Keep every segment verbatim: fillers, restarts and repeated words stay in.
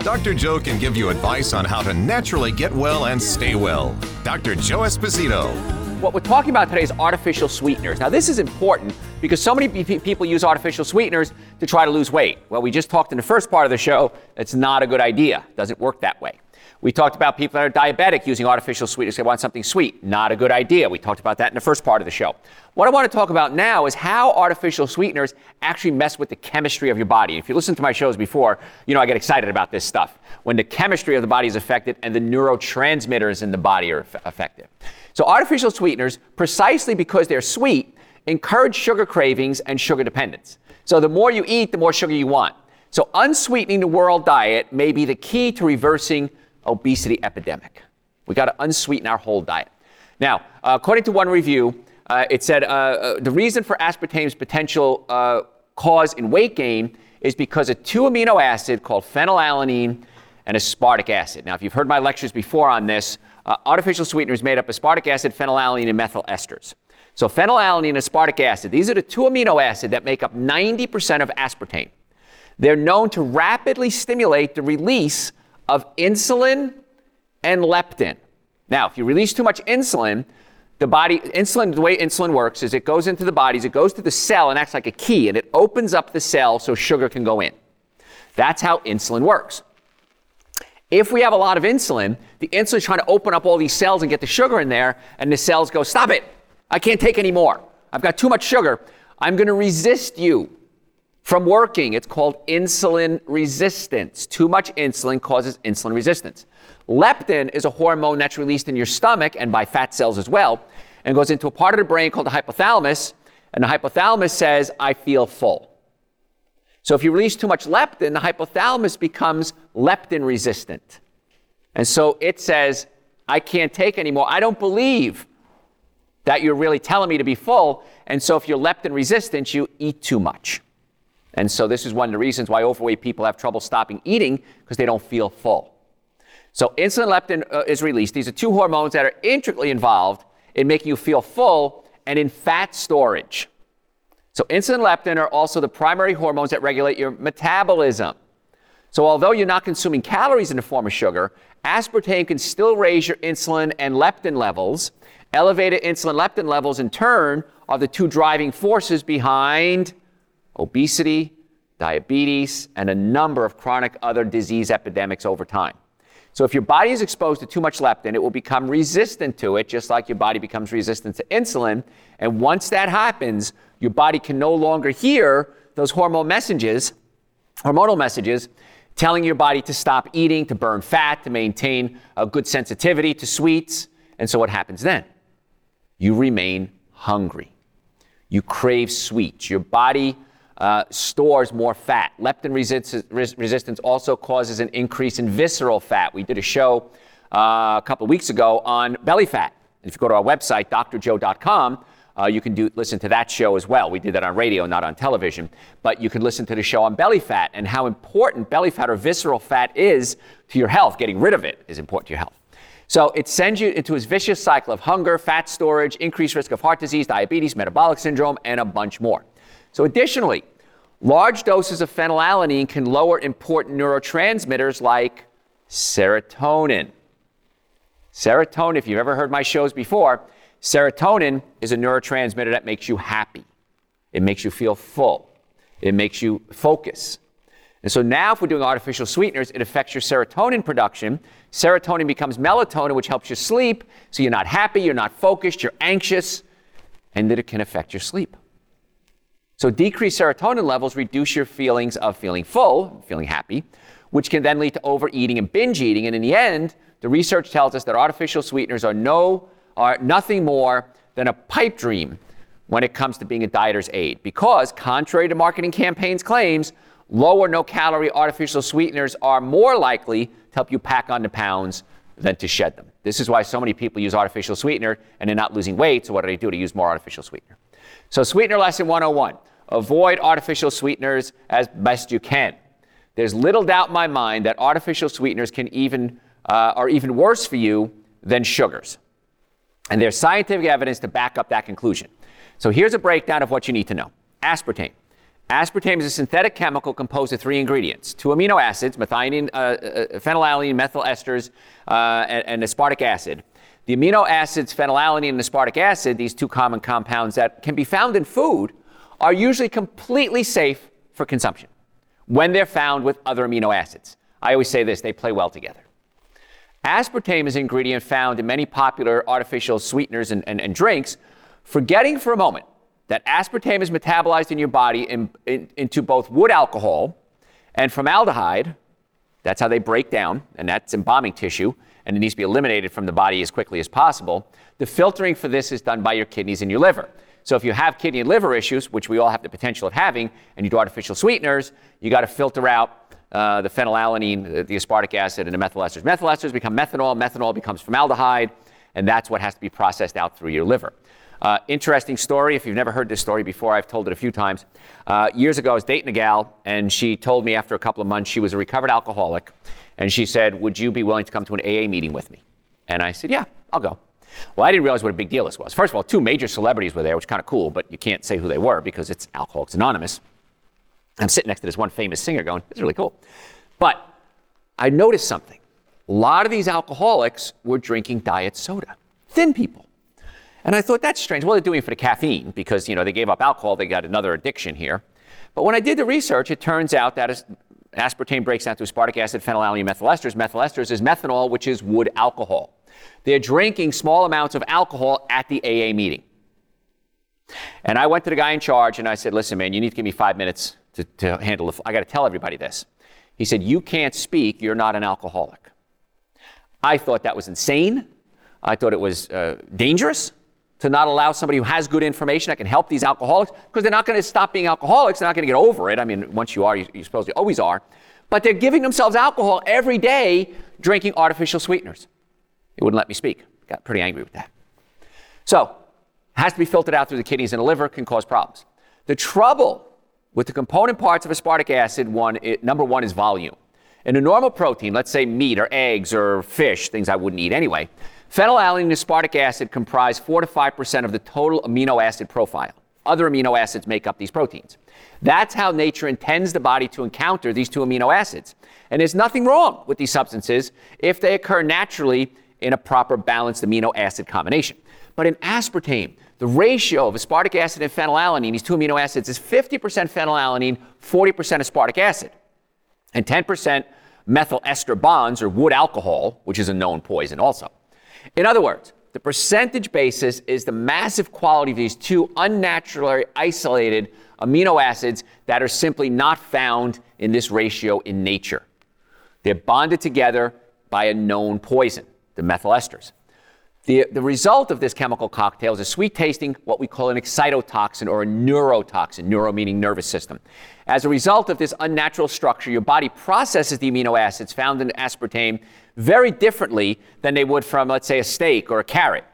Doctor Joe can give you advice on how to naturally get well and stay well. Doctor Joe Esposito. What we're talking about today is artificial sweeteners. Now, this is important because so many p- people use artificial sweeteners to try to lose weight. Well, we just talked in the first part of the show, that's not a good idea. Doesn't work that way. We talked about people that are diabetic using artificial sweeteners. They want something sweet. Not a good idea. We talked about that in the first part of the show. What I want to talk about now is how artificial sweeteners actually mess with the chemistry of your body. If you listen to my shows before, you know I get excited about this stuff. When the chemistry of the body is affected and the neurotransmitters in the body are aff- affected. So artificial sweeteners, precisely because they're sweet, encourage sugar cravings and sugar dependence. So the more you eat, the more sugar you want. So unsweetening the world diet may be the key to reversing obesity epidemic. We got to unsweeten our whole diet. Now, uh, according to one review, uh, it said uh, uh, the reason for aspartame's potential uh, cause in weight gain is because of two amino acid called phenylalanine and aspartic acid. Now, if you've heard my lectures before on this, uh, artificial sweeteners made up aspartic acid, phenylalanine, and methyl esters. So phenylalanine and aspartic acid, these are the two amino acids that make up ninety percent of aspartame. They're known to rapidly stimulate the release of insulin and leptin. Now, if you release too much insulin, the body, insulin, the way insulin works is it goes into the bodies, it goes to the cell and acts like a key, and it opens up the cell so sugar can go in. That's how insulin works. If we have a lot of insulin, the insulin is trying to open up all these cells and get the sugar in there, and the cells go, stop it, I can't take any more. I've got too much sugar. I'm going to resist you from working. It's called insulin resistance. Too much insulin causes insulin resistance. Leptin is a hormone that's released in your stomach and by fat cells as well, and goes into a part of the brain called the hypothalamus, and the hypothalamus says, I feel full. So if you release too much leptin, the hypothalamus becomes leptin resistant. And so it says, I can't take anymore. I don't believe that you're really telling me to be full. And so if you're leptin resistant, you eat too much. And so this is one of the reasons why overweight people have trouble stopping eating, because they don't feel full. So insulin and leptin uh, is released. These are two hormones that are intricately involved in making you feel full and in fat storage. So insulin and leptin are also the primary hormones that regulate your metabolism. So although you're not consuming calories in the form of sugar, aspartame can still raise your insulin and leptin levels. Elevated insulin and leptin levels, in turn, are the two driving forces behind obesity, diabetes, and a number of chronic other disease epidemics over time. So if your body is exposed to too much leptin, it will become resistant to it, just like your body becomes resistant to insulin. And once that happens, your body can no longer hear those hormone messages, hormonal messages, telling your body to stop eating, to burn fat, to maintain a good sensitivity to sweets. And so what happens then? You remain hungry. You crave sweets. Your body Uh, stores more fat. Leptin resist- res- resistance also causes an increase in visceral fat. We did a show uh, a couple of weeks ago on belly fat. And if you go to our website, d r joe dot com, uh, you can do listen to that show as well. We did that on radio, not on television. But you can listen to the show on belly fat and how important belly fat or visceral fat is to your health. Getting rid of it is important to your health. So it sends you into this vicious cycle of hunger, fat storage, increased risk of heart disease, diabetes, metabolic syndrome, and a bunch more. So additionally, large doses of phenylalanine can lower important neurotransmitters like serotonin. Serotonin, if you've ever heard my shows before, serotonin is a neurotransmitter that makes you happy. It makes you feel full. It makes you focus. And so now if we're doing artificial sweeteners, it affects your serotonin production. Serotonin becomes melatonin, which helps you sleep. So you're not happy, you're not focused, you're anxious, and that it can affect your sleep. So decreased serotonin levels reduce your feelings of feeling full, feeling happy, which can then lead to overeating and binge eating. And in the end, the research tells us that artificial sweeteners are no, are nothing more than a pipe dream when it comes to being a dieter's aid. Because contrary to marketing campaigns' claims, low or no calorie artificial sweeteners are more likely to help you pack on the pounds than to shed them. This is why so many people use artificial sweetener and they're not losing weight. So what do they do? They use more artificial sweetener. So sweetener lesson one oh one, avoid artificial sweeteners as best you can. There's little doubt in my mind that artificial sweeteners can even uh, are even worse for you than sugars. And there's scientific evidence to back up that conclusion. So here's a breakdown of what you need to know. Aspartame. Aspartame is a synthetic chemical composed of three ingredients, two amino acids, methionine, uh, phenylalanine, methyl esters, uh, and, and aspartic acid. The amino acids, phenylalanine and aspartic acid, these two common compounds that can be found in food, are usually completely safe for consumption when they're found with other amino acids. I always say this, they play well together. Aspartame is an ingredient found in many popular artificial sweeteners and, and, and drinks, forgetting for a moment that aspartame is metabolized in your body in, in, into both wood alcohol and formaldehyde. That's how they break down, and that's embalming tissue, and it needs to be eliminated from the body as quickly as possible. The filtering for this is done by your kidneys and your liver. So if you have kidney and liver issues, which we all have the potential of having, and you do artificial sweeteners, you got to filter out uh, the phenylalanine, the, the aspartic acid, and the methyl esters. Methyl esters become methanol, methanol becomes formaldehyde, and that's what has to be processed out through your liver. Uh, interesting story. If you've never heard this story before, I've told it a few times. Uh, years ago, I was dating a gal, and she told me after a couple of months she was a recovered alcoholic, and she said, "Would you be willing to come to an A A meeting with me?" And I said, "Yeah, I'll go." Well, I didn't realize what a big deal this was. First of all, two major celebrities were there, which is kind of cool, but you can't say who they were because it's Alcoholics Anonymous. I'm sitting next to this one famous singer going, "This is really cool." But I noticed something. A lot of these alcoholics were drinking diet soda, thin people. And I thought, that's strange. Well, they're doing it for the caffeine because, you know, they gave up alcohol. They got another addiction here. But when I did the research, it turns out that aspartame breaks down to aspartic acid, phenylalanine, methyl esters. Methyl esters is methanol, which is wood alcohol. They're drinking small amounts of alcohol at the A A meeting. And I went to the guy in charge and I said, "Listen, man, you need to give me five minutes to, to handle it. I got to tell everybody this." He said, "You can't speak. You're not an alcoholic." I thought that was insane. I thought it was uh, dangerous to not allow somebody who has good information that can help these alcoholics, because they're not going to stop being alcoholics. They're not going to get over it. I mean, once you are, you, you supposedly always are. But they're giving themselves alcohol every day, drinking artificial sweeteners. It wouldn't let me speak. Got pretty angry with that. So, has to be filtered out through the kidneys and the liver, can cause problems. The trouble with the component parts of aspartic acid, one, it, number one is volume. In a normal protein, let's say meat or eggs or fish, things I wouldn't eat anyway, phenylalanine and aspartic acid comprise four to five percent of the total amino acid profile. Other amino acids make up these proteins. That's how nature intends the body to encounter these two amino acids. And there's nothing wrong with these substances if they occur naturally in a proper balanced amino acid combination. But in aspartame, the ratio of aspartic acid and phenylalanine, these two amino acids, is fifty percent phenylalanine, forty percent aspartic acid, and ten percent methyl ester bonds, or wood alcohol, which is a known poison also. In other words, the percentage basis is the massive quality of these two unnaturally isolated amino acids that are simply not found in this ratio in nature. They're bonded together by a known poison, the methyl esters. The, the result of this chemical cocktail is a sweet tasting, what we call an excitotoxin or a neurotoxin, neuro meaning nervous system. As a result of this unnatural structure, your body processes the amino acids found in aspartame very differently than they would from, let's say, a steak or a carrot.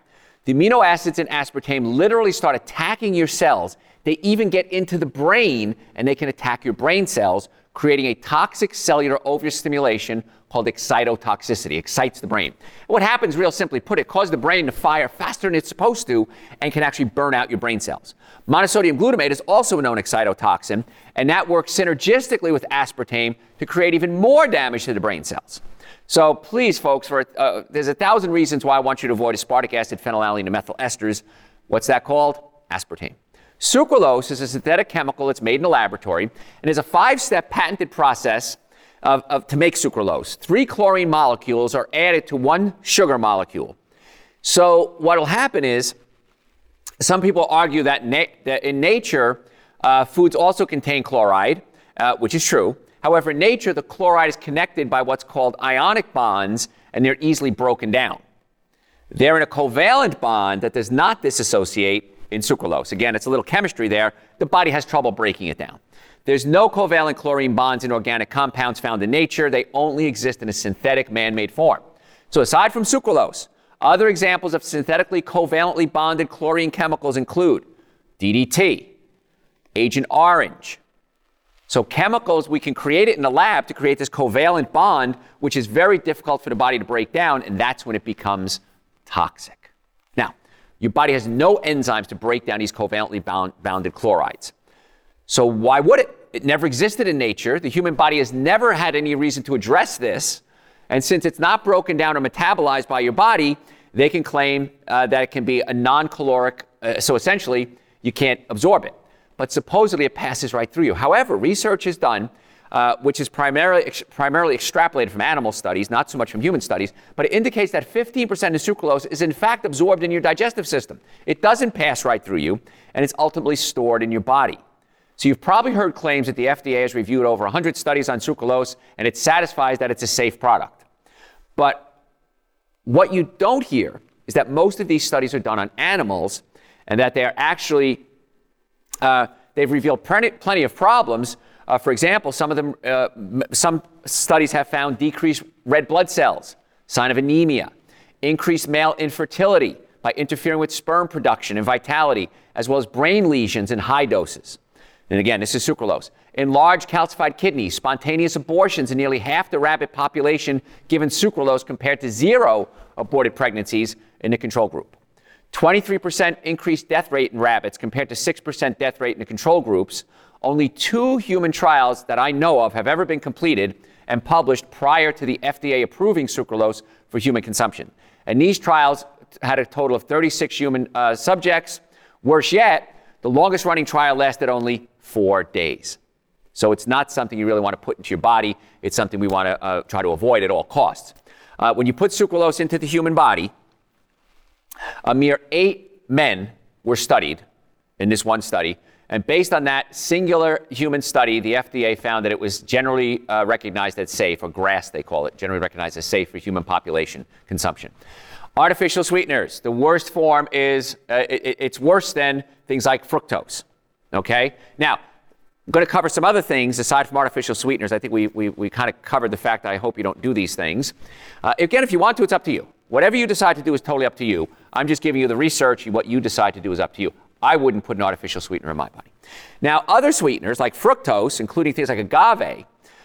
The amino acids in aspartame literally start attacking your cells. They even get into the brain and they can attack your brain cells, creating a toxic cellular overstimulation called excitotoxicity. Excites the brain. What happens, real simply put, it causes the brain to fire faster than it's supposed to and can actually burn out your brain cells. Monosodium glutamate is also a known excitotoxin, and that works synergistically with aspartame to create even more damage to the brain cells. So please, folks, for uh, there's a thousand reasons why I want you to avoid aspartic acid, phenylalanine, and methyl esters. What's that called? Aspartame. Sucralose is a synthetic chemical that's made in a laboratory and is a five-step patented process of, of, to make sucralose. Three chlorine molecules are added to one sugar molecule. So what will happen is some people argue that, na- that in nature, uh, foods also contain chloride, uh, which is true. However, in nature, the chloride is connected by what's called ionic bonds, and they're easily broken down. They're in a covalent bond that does not disassociate in sucralose. Again, it's a little chemistry there. The body has trouble breaking it down. There's no covalent chlorine bonds in organic compounds found in nature. They only exist in a synthetic man-made form. So aside from sucralose, Other examples of synthetically covalently bonded chlorine chemicals include D D T, Agent Orange. So chemicals, we can create it in the lab to create this covalent bond, which is very difficult for the body to break down, and that's when it becomes toxic. Now, your body has no enzymes to break down these covalently bound, bounded chlorides. So why would it? It never existed in nature. The human body has never had any reason to address this. And since it's not broken down or metabolized by your body, they can claim uh, that it can be a non-caloric, uh, so essentially you can't absorb it. But supposedly it passes right through you. However, research is done, uh, which is primarily ex- primarily extrapolated from animal studies, not so much from human studies, but it indicates that fifteen percent of sucralose is in fact absorbed in your digestive system. It doesn't pass right through you, and it's ultimately stored in your body. So you've probably heard claims that the F D A has reviewed over one hundred studies on sucralose, and it satisfies that it's a safe product. But what you don't hear is that most of these studies are done on animals, and that they are actually, uh, they've revealed plenty, plenty of problems. Uh, for example, some of them, uh, some studies have found decreased red blood cells, sign of anemia, increased male infertility by interfering with sperm production and vitality, as well as brain lesions in high doses. And again, this is sucralose. Enlarged calcified kidneys, spontaneous abortions in nearly half the rabbit population given sucralose compared to zero aborted pregnancies in the control group. twenty-three percent increased death rate in rabbits compared to six percent death rate in the control groups. Only two human trials that I know of have ever been completed and published prior to the F D A approving sucralose for human consumption. And these trials had a total of thirty-six human uh, subjects. Worse yet, the longest running trial lasted only four days. So it's not something you really want to put into your body. It's something we want to uh, try to avoid at all costs. Uh, when you put sucralose into the human body, a mere eight men were studied in this one study. And based on that singular human study, the F D A found that it was generally uh, recognized as safe, or GRAS they call it, generally recognized as safe for human population consumption. Artificial sweeteners, the worst form is, uh, it, it's worse than things like fructose, okay? Now, I'm going to cover some other things aside from artificial sweeteners. I think we we, we kind of covered the fact that I hope you don't do these things. Uh, again, if you want to, it's up to you. Whatever you decide to do is totally up to you. I'm just giving you the research. What you decide to do is up to you. I wouldn't put an artificial sweetener in my body. Now, other sweeteners like fructose, including things like agave,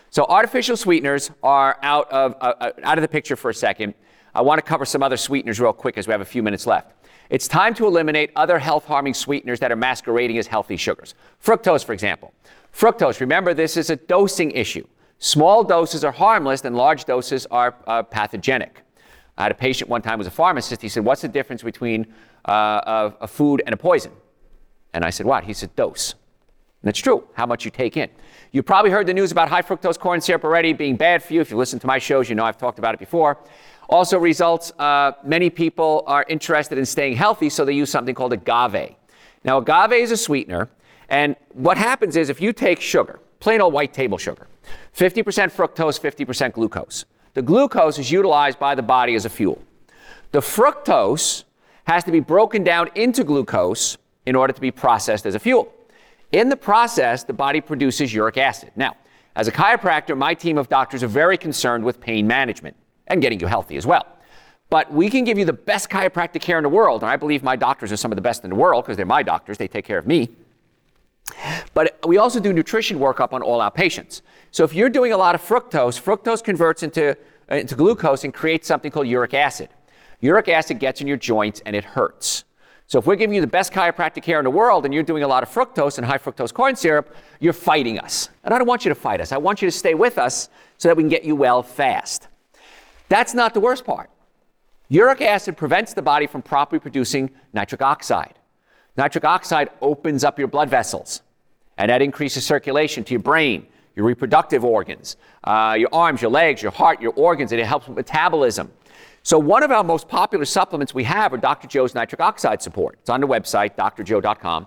so artificial sweeteners are out of uh, out of the picture for a second. I want to cover some other sweeteners real quick as we have a few minutes left. It's time to eliminate other health-harming sweeteners that are masquerading as healthy sugars. Fructose, for example. Fructose, remember, this is a dosing issue. Small doses are harmless and large doses are uh, pathogenic. I had a patient one time who was a pharmacist. He said, what's the difference between uh, a, a food and a poison? And I said, what? He said, dose. And it's true, how much you take in. You probably heard the news about high fructose corn syrup already being bad for you. If you listen to my shows, you know I've talked about it before. Also results, uh, many people are interested in staying healthy, so they use something called agave. Now, agave is a sweetener, and what happens is if you take sugar, plain old white table sugar, fifty percent fructose, fifty percent glucose. The glucose is utilized by the body as a fuel. The fructose has to be broken down into glucose in order to be processed as a fuel. In the process, the body produces uric acid. Now, as a chiropractor, my team of doctors are very concerned with pain management and getting you healthy as well. But we can give you the best chiropractic care in the world, and I believe my doctors are some of the best in the world because they're my doctors, they take care of me. But we also do nutrition workup on all our patients. So if you're doing a lot of fructose, fructose converts into, uh, into glucose and creates something called uric acid. Uric acid gets in your joints and it hurts. So if we're giving you the best chiropractic care in the world and you're doing a lot of fructose and high fructose corn syrup, you're fighting us. And I don't want you to fight us. I want you to stay with us so that we can get you well fast. That's not the worst part. Uric acid prevents the body from properly producing nitric oxide. Nitric oxide opens up your blood vessels, and that increases circulation to your brain, your reproductive organs, uh, your arms, your legs, your heart, your organs, and it helps with metabolism. So one of our most popular supplements we have are Doctor Joe's nitric oxide support. It's on the website, d r joe dot com.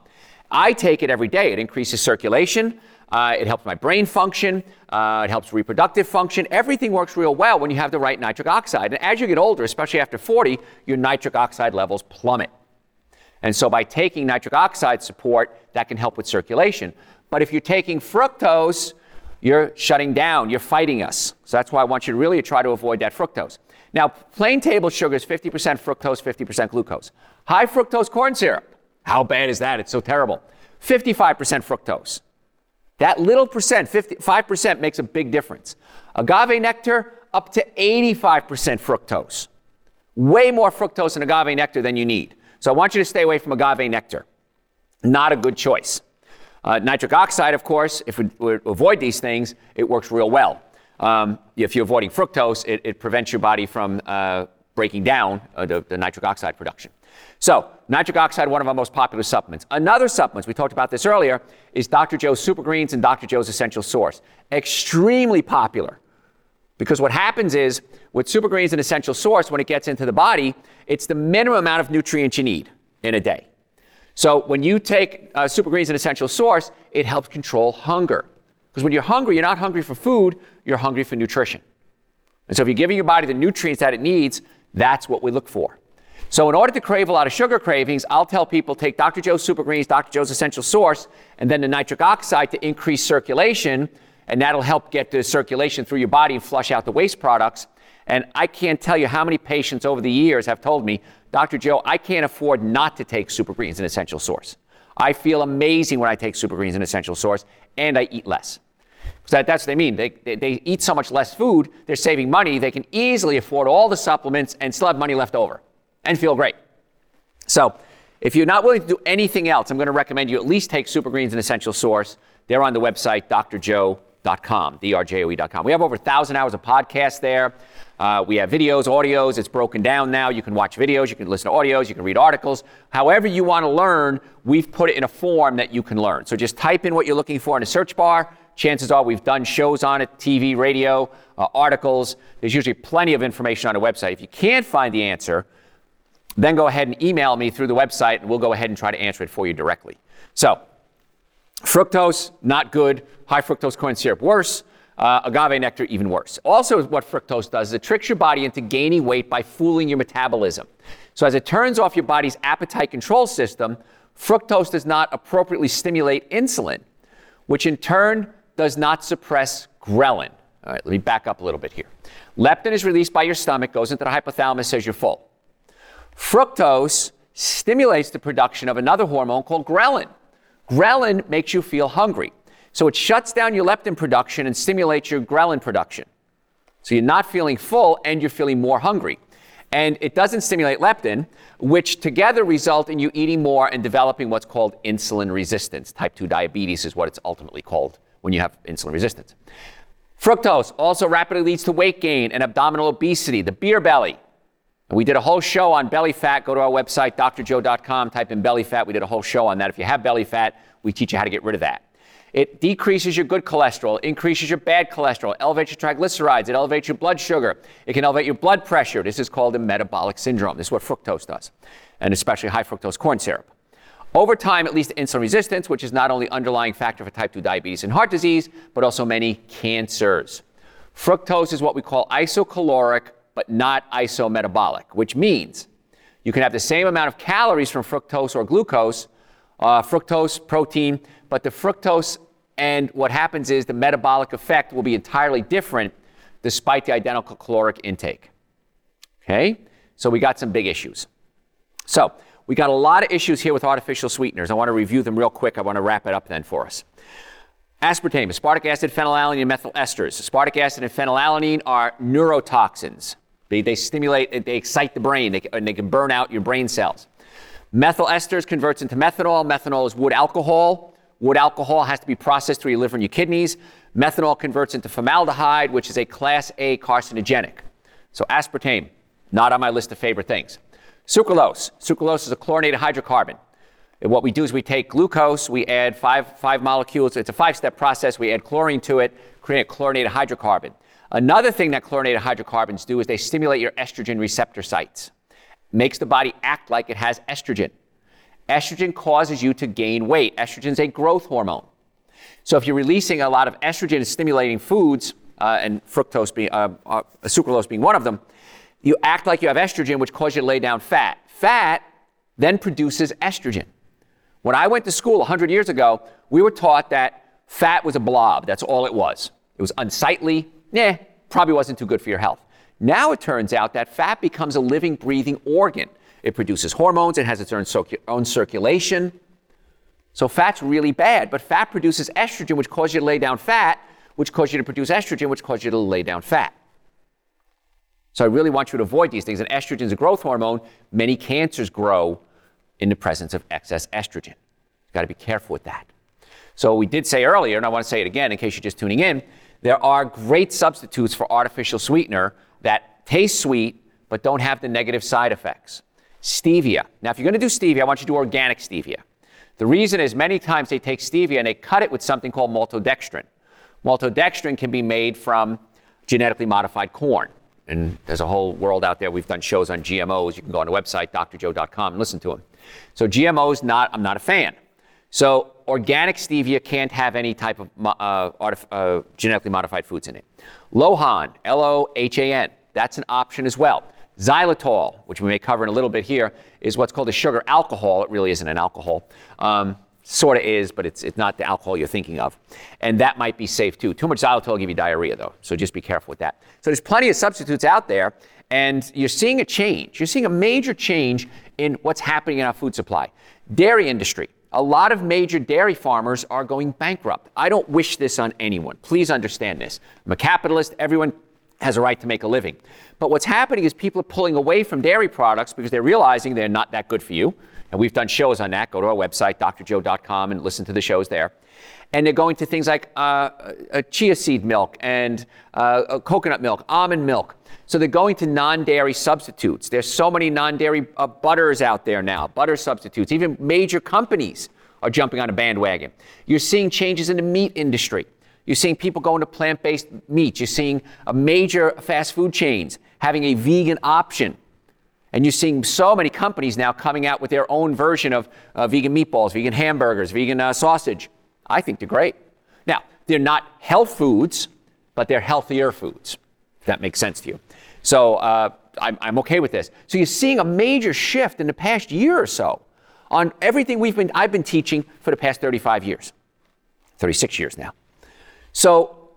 I take it every day. It increases circulation. Uh, it helps my brain function. Uh, it helps reproductive function. Everything works real well when you have the right nitric oxide. And as you get older, especially after forty, your nitric oxide levels plummet. And so by taking nitric oxide support, that can help with circulation. But if you're taking fructose, you're shutting down. You're fighting us. So that's why I want you to really try to avoid that fructose. Now, plain table sugar is fifty percent fructose, fifty percent glucose. High fructose corn syrup. How bad is that? It's so terrible. fifty-five percent fructose. That little percent, fifty-five percent, makes a big difference. Agave nectar, up to eighty-five percent fructose. Way more fructose in agave nectar than you need. So I want you to stay away from agave nectar. Not a good choice. Uh, nitric oxide, of course, if we, we avoid these things, it works real well. Um, if you're avoiding fructose, it, it prevents your body from uh, breaking down uh, the, the nitric oxide production. So nitric oxide, one of our most popular supplements. Another supplement, we talked about this earlier, is Doctor Joe's Super Greens and Doctor Joe's Essential Source. Extremely popular. Because what happens is, with Super Greens and Essential Source, when it gets into the body, it's the minimum amount of nutrients you need in a day. So when you take uh, Super Greens and Essential Source, it helps control hunger. Because when you're hungry, you're not hungry for food, you're hungry for nutrition. And so if you're giving your body the nutrients that it needs, that's what we look for. So in order to crave a lot of sugar cravings, I'll tell people take Doctor Joe's Super Greens, Doctor Joe's Essential Source, and then the nitric oxide to increase circulation. And that'll help get the circulation through your body and flush out the waste products. And I can't tell you how many patients over the years have told me, Doctor Joe, I can't afford not to take Super Greens and Essential Source. I feel amazing when I take Super Greens and Essential Source, and I eat less. So that, that's what they mean. They, they, they eat so much less food, they're saving money, they can easily afford all the supplements and still have money left over and feel great. So if you're not willing to do anything else, I'm going to recommend you at least take Super Greens and Essential Source. They're on the website, D R Joe dot com, D R J O E dot com. We have over one thousand hours of podcasts there. Uh, we have videos, audios. It's broken down now. You can watch videos. You can listen to audios. You can read articles. However you want to learn, we've put it in a form that you can learn. So just type in what you're looking for in a search bar. Chances are we've done shows on it, T V, radio, uh, articles. There's usually plenty of information on the website. If you can't find the answer, then go ahead and email me through the website, and we'll go ahead and try to answer it for you directly. So fructose, not good. High fructose corn syrup, worse. Uh, agave nectar, even worse. Also, what fructose does is it tricks your body into gaining weight by fooling your metabolism. So as it turns off your body's appetite control system, fructose does not appropriately stimulate insulin, which in turn does not suppress ghrelin. All right, let me back up a little bit here. Leptin is released by your stomach, goes into the hypothalamus, says you're full. Fructose stimulates the production of another hormone called ghrelin. Ghrelin makes you feel hungry. So it shuts down your leptin production and stimulates your ghrelin production. So you're not feeling full and you're feeling more hungry. And it doesn't stimulate leptin, which together result in you eating more and developing what's called insulin resistance. Type two diabetes is what it's ultimately called when you have insulin resistance. Fructose also rapidly leads to weight gain and abdominal obesity, the beer belly. And we did a whole show on belly fat. Go to our website, D R Joe dot com, type in belly fat. We did a whole show on that. If you have belly fat, we teach you how to get rid of that. It decreases your good cholesterol, increases your bad cholesterol, elevates your triglycerides, it elevates your blood sugar, it can elevate your blood pressure. This is called a metabolic syndrome. This is what fructose does, and especially high fructose corn syrup. Over time, it leads to insulin resistance, which is not only underlying factor for type two diabetes and heart disease, but also many cancers. Fructose is what we call isocaloric, but not isometabolic, which means you can have the same amount of calories from fructose or glucose, uh, fructose, protein, but the fructose and what happens is the metabolic effect will be entirely different despite the identical caloric intake. Okay? So we got some big issues. So we got a lot of issues here with artificial sweeteners. I want to review them real quick. I want to wrap it up then for us. Aspartame, aspartic acid, phenylalanine, and methyl esters. Aspartic acid and phenylalanine are neurotoxins. They, they stimulate, they excite the brain, they, and they can burn out your brain cells. Methyl esters converts into methanol. Methanol is wood alcohol. Wood alcohol has to be processed through your liver and your kidneys. Methanol converts into formaldehyde, which is a class A carcinogenic. So aspartame, not on my list of favorite things. Sucralose. Sucralose is a chlorinated hydrocarbon. And what we do is we take glucose, we add five, five molecules. It's a five-step process. We add chlorine to it, create a chlorinated hydrocarbon. Another thing that chlorinated hydrocarbons do is they stimulate your estrogen receptor sites. Makes the body act like it has estrogen. Estrogen causes you to gain weight. Estrogen is a growth hormone. So if you're releasing a lot of estrogen and stimulating foods, uh, and fructose being, uh, uh, sucralose being one of them, you act like you have estrogen, which causes you to lay down fat. Fat then produces estrogen. When I went to school one hundred years ago, we were taught that fat was a blob. That's all it was. It was unsightly. Nah, probably wasn't too good for your health. Now it turns out that fat becomes a living, breathing organ. It produces hormones. It has its own, circu- own circulation. So fat's really bad. But fat produces estrogen, which causes you to lay down fat, which causes you to produce estrogen, which causes you to lay down fat. So I really want you to avoid these things. And estrogen is a growth hormone. Many cancers grow in the presence of excess estrogen. You've got to be careful with that. So we did say earlier, and I want to say it again in case you're just tuning in, there are great substitutes for artificial sweetener that taste sweet but don't have the negative side effects. Stevia. Now, if you're going to do stevia, I want you to do organic stevia. The reason is many times they take stevia and they cut it with something called maltodextrin. Maltodextrin can be made from genetically modified corn. And there's a whole world out there. We've done shows on G M Os. You can go on the website, d r joe dot com, and listen to them. So G M Os, not I'm not a fan. So organic stevia can't have any type of uh, artif- uh, genetically modified foods in it. Lohan, L O H A N, that's an option as well. Xylitol, which we may cover in a little bit here, is what's called a sugar alcohol. It really isn't an alcohol. Um, sort of is, but it's, it's not the alcohol you're thinking of. And that might be safe too. Too much xylitol will give you diarrhea though, so just be careful with that. So there's plenty of substitutes out there, and you're seeing a change. You're seeing a major change in what's happening in our food supply. Dairy industry. A lot of major dairy farmers are going bankrupt. I don't wish this on anyone. Please understand this. I'm a capitalist. Everyone has a right to make a living. But what's happening is people are pulling away from dairy products because they're realizing they're not that good for you. And we've done shows on that. Go to our website, d r joe dot com, and listen to the shows there. And they're going to things like uh, uh, chia seed milk and uh, uh, coconut milk, almond milk. So they're going to non-dairy substitutes. There's so many non-dairy uh, butters out there now, butter substitutes. Even major companies are jumping on a bandwagon. You're seeing changes in the meat industry. You're seeing people going to plant-based meat. You're seeing uh, major fast food chains having a vegan option. And you're seeing so many companies now coming out with their own version of uh, vegan meatballs, vegan hamburgers, vegan uh, sausage. I think they're great. Now, they're not health foods, but they're healthier foods, if that makes sense to you. So uh, I'm, I'm okay with this. So you're seeing a major shift in the past year or so on everything we've been I've been teaching for the past thirty-five years, thirty-six years now. So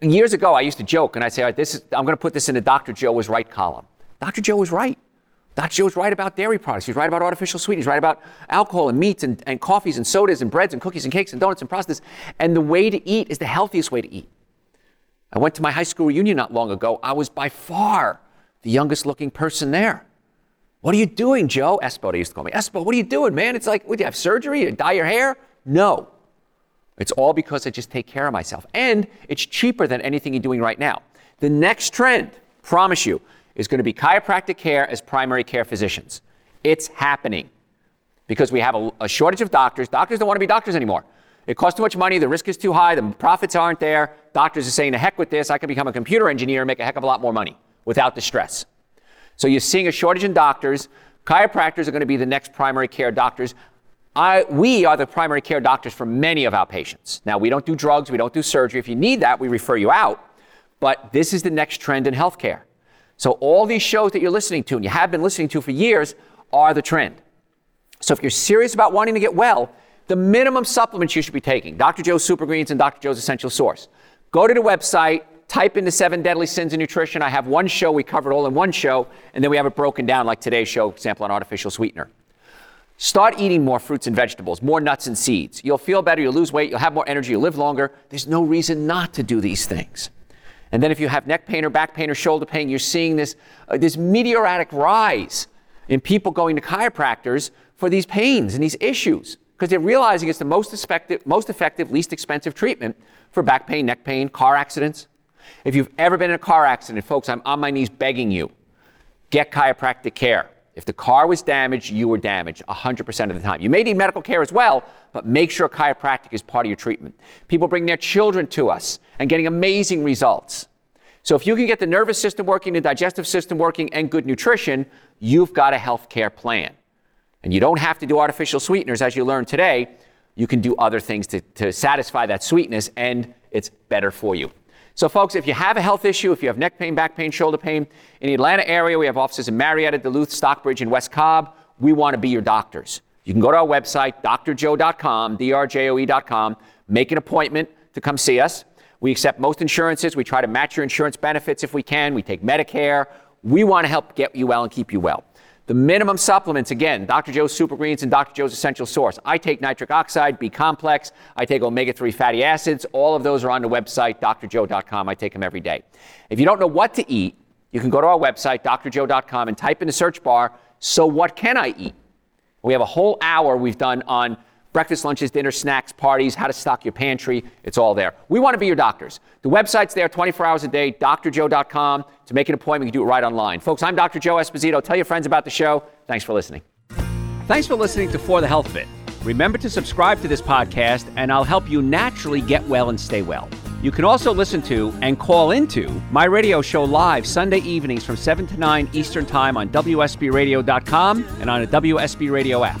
years ago, I used to joke, and I'd say, all right, this is, I'm going to put this in the Doctor Joe was right column. Doctor Joe was right. Doctor Joe was right about dairy products. He's right about artificial sweeteners. He's right about alcohol and meats and, and coffees and sodas and breads and cookies and cakes and donuts and processed. And the way to eat is the healthiest way to eat. I went to my high school reunion not long ago. I was by far the youngest looking person there. What are you doing, Joe? Espo, they used to call me. Espo, what are you doing, man? It's like, what, do you have surgery or dye your hair? No. It's all because I just take care of myself. And it's cheaper than anything you're doing right now. The next trend, promise you, is going to be chiropractic care as primary care physicians. It's happening because we have a, a shortage of doctors. Doctors don't want to be doctors anymore. It costs too much money. The risk is too high. The profits aren't there. Doctors are saying, to heck with this. I can become a computer engineer and make a heck of a lot more money without the stress. So you're seeing a shortage in doctors. Chiropractors are going to be the next primary care doctors. I, we are the primary care doctors for many of our patients. Now, we don't do drugs. We don't do surgery. If you need that, we refer you out. But this is the next trend in healthcare. So all these shows that you're listening to and you have been listening to for years are the trend. So if you're serious about wanting to get well, the minimum supplements you should be taking, Doctor Joe's Super Greens and Doctor Joe's Essential Source. Go to the website, type in the seven deadly sins of nutrition. I have one show. We cover it all in one show. And then we have it broken down like today's show, for example, on artificial sweetener. Start eating more fruits and vegetables, more nuts and seeds. You'll feel better. You'll lose weight. You'll have more energy. You'll live longer. There's no reason not to do these things. And then if you have neck pain or back pain or shoulder pain, you're seeing this, uh, this meteoric rise in people going to chiropractors for these pains and these issues because they're realizing it's the most effective, most effective, least expensive treatment for back pain, neck pain, car accidents. If you've ever been in a car accident, folks, I'm on my knees begging you, get chiropractic care. If the car was damaged, you were damaged one hundred percent of the time. You may need medical care as well, but make sure chiropractic is part of your treatment. People bring their children to us and getting amazing results. So if you can get the nervous system working, the digestive system working, and good nutrition, you've got a health care plan. And you don't have to do artificial sweeteners, as you learned today. You can do other things to, to satisfy that sweetness, and it's better for you. So, folks, if you have a health issue, if you have neck pain, back pain, shoulder pain, in the Atlanta area, we have offices in Marietta, Duluth, Stockbridge, and West Cobb. We want to be your doctors. You can go to our website, d r joe dot com, d r joe dot com, make an appointment to come see us. We accept most insurances. We try to match your insurance benefits if we can. We take Medicare. We want to help get you well and keep you well. The minimum supplements, again, Doctor Joe's Super Greens and Doctor Joe's Essential Source. I take nitric oxide, B-complex. I take omega three fatty acids. All of those are on the website, d r joe dot com. I take them every day. If you don't know what to eat, you can go to our website, d r joe dot com, and type in the search bar, so what can I eat? We have a whole hour we've done on breakfast, lunches, dinner, snacks, parties, how to stock your pantry. It's all there. We want to be your doctors. The website's there twenty-four hours a day, d r joe dot com. To make an appointment, you can do it right online. Folks, I'm Doctor Joe Esposito. Tell your friends about the show. Thanks for listening. Thanks for listening to For the Health of It. Remember to subscribe to this podcast, and I'll help you naturally get well and stay well. You can also listen to and call into my radio show live Sunday evenings from seven to nine Eastern Time on W S B radio dot com and on the W S B Radio app.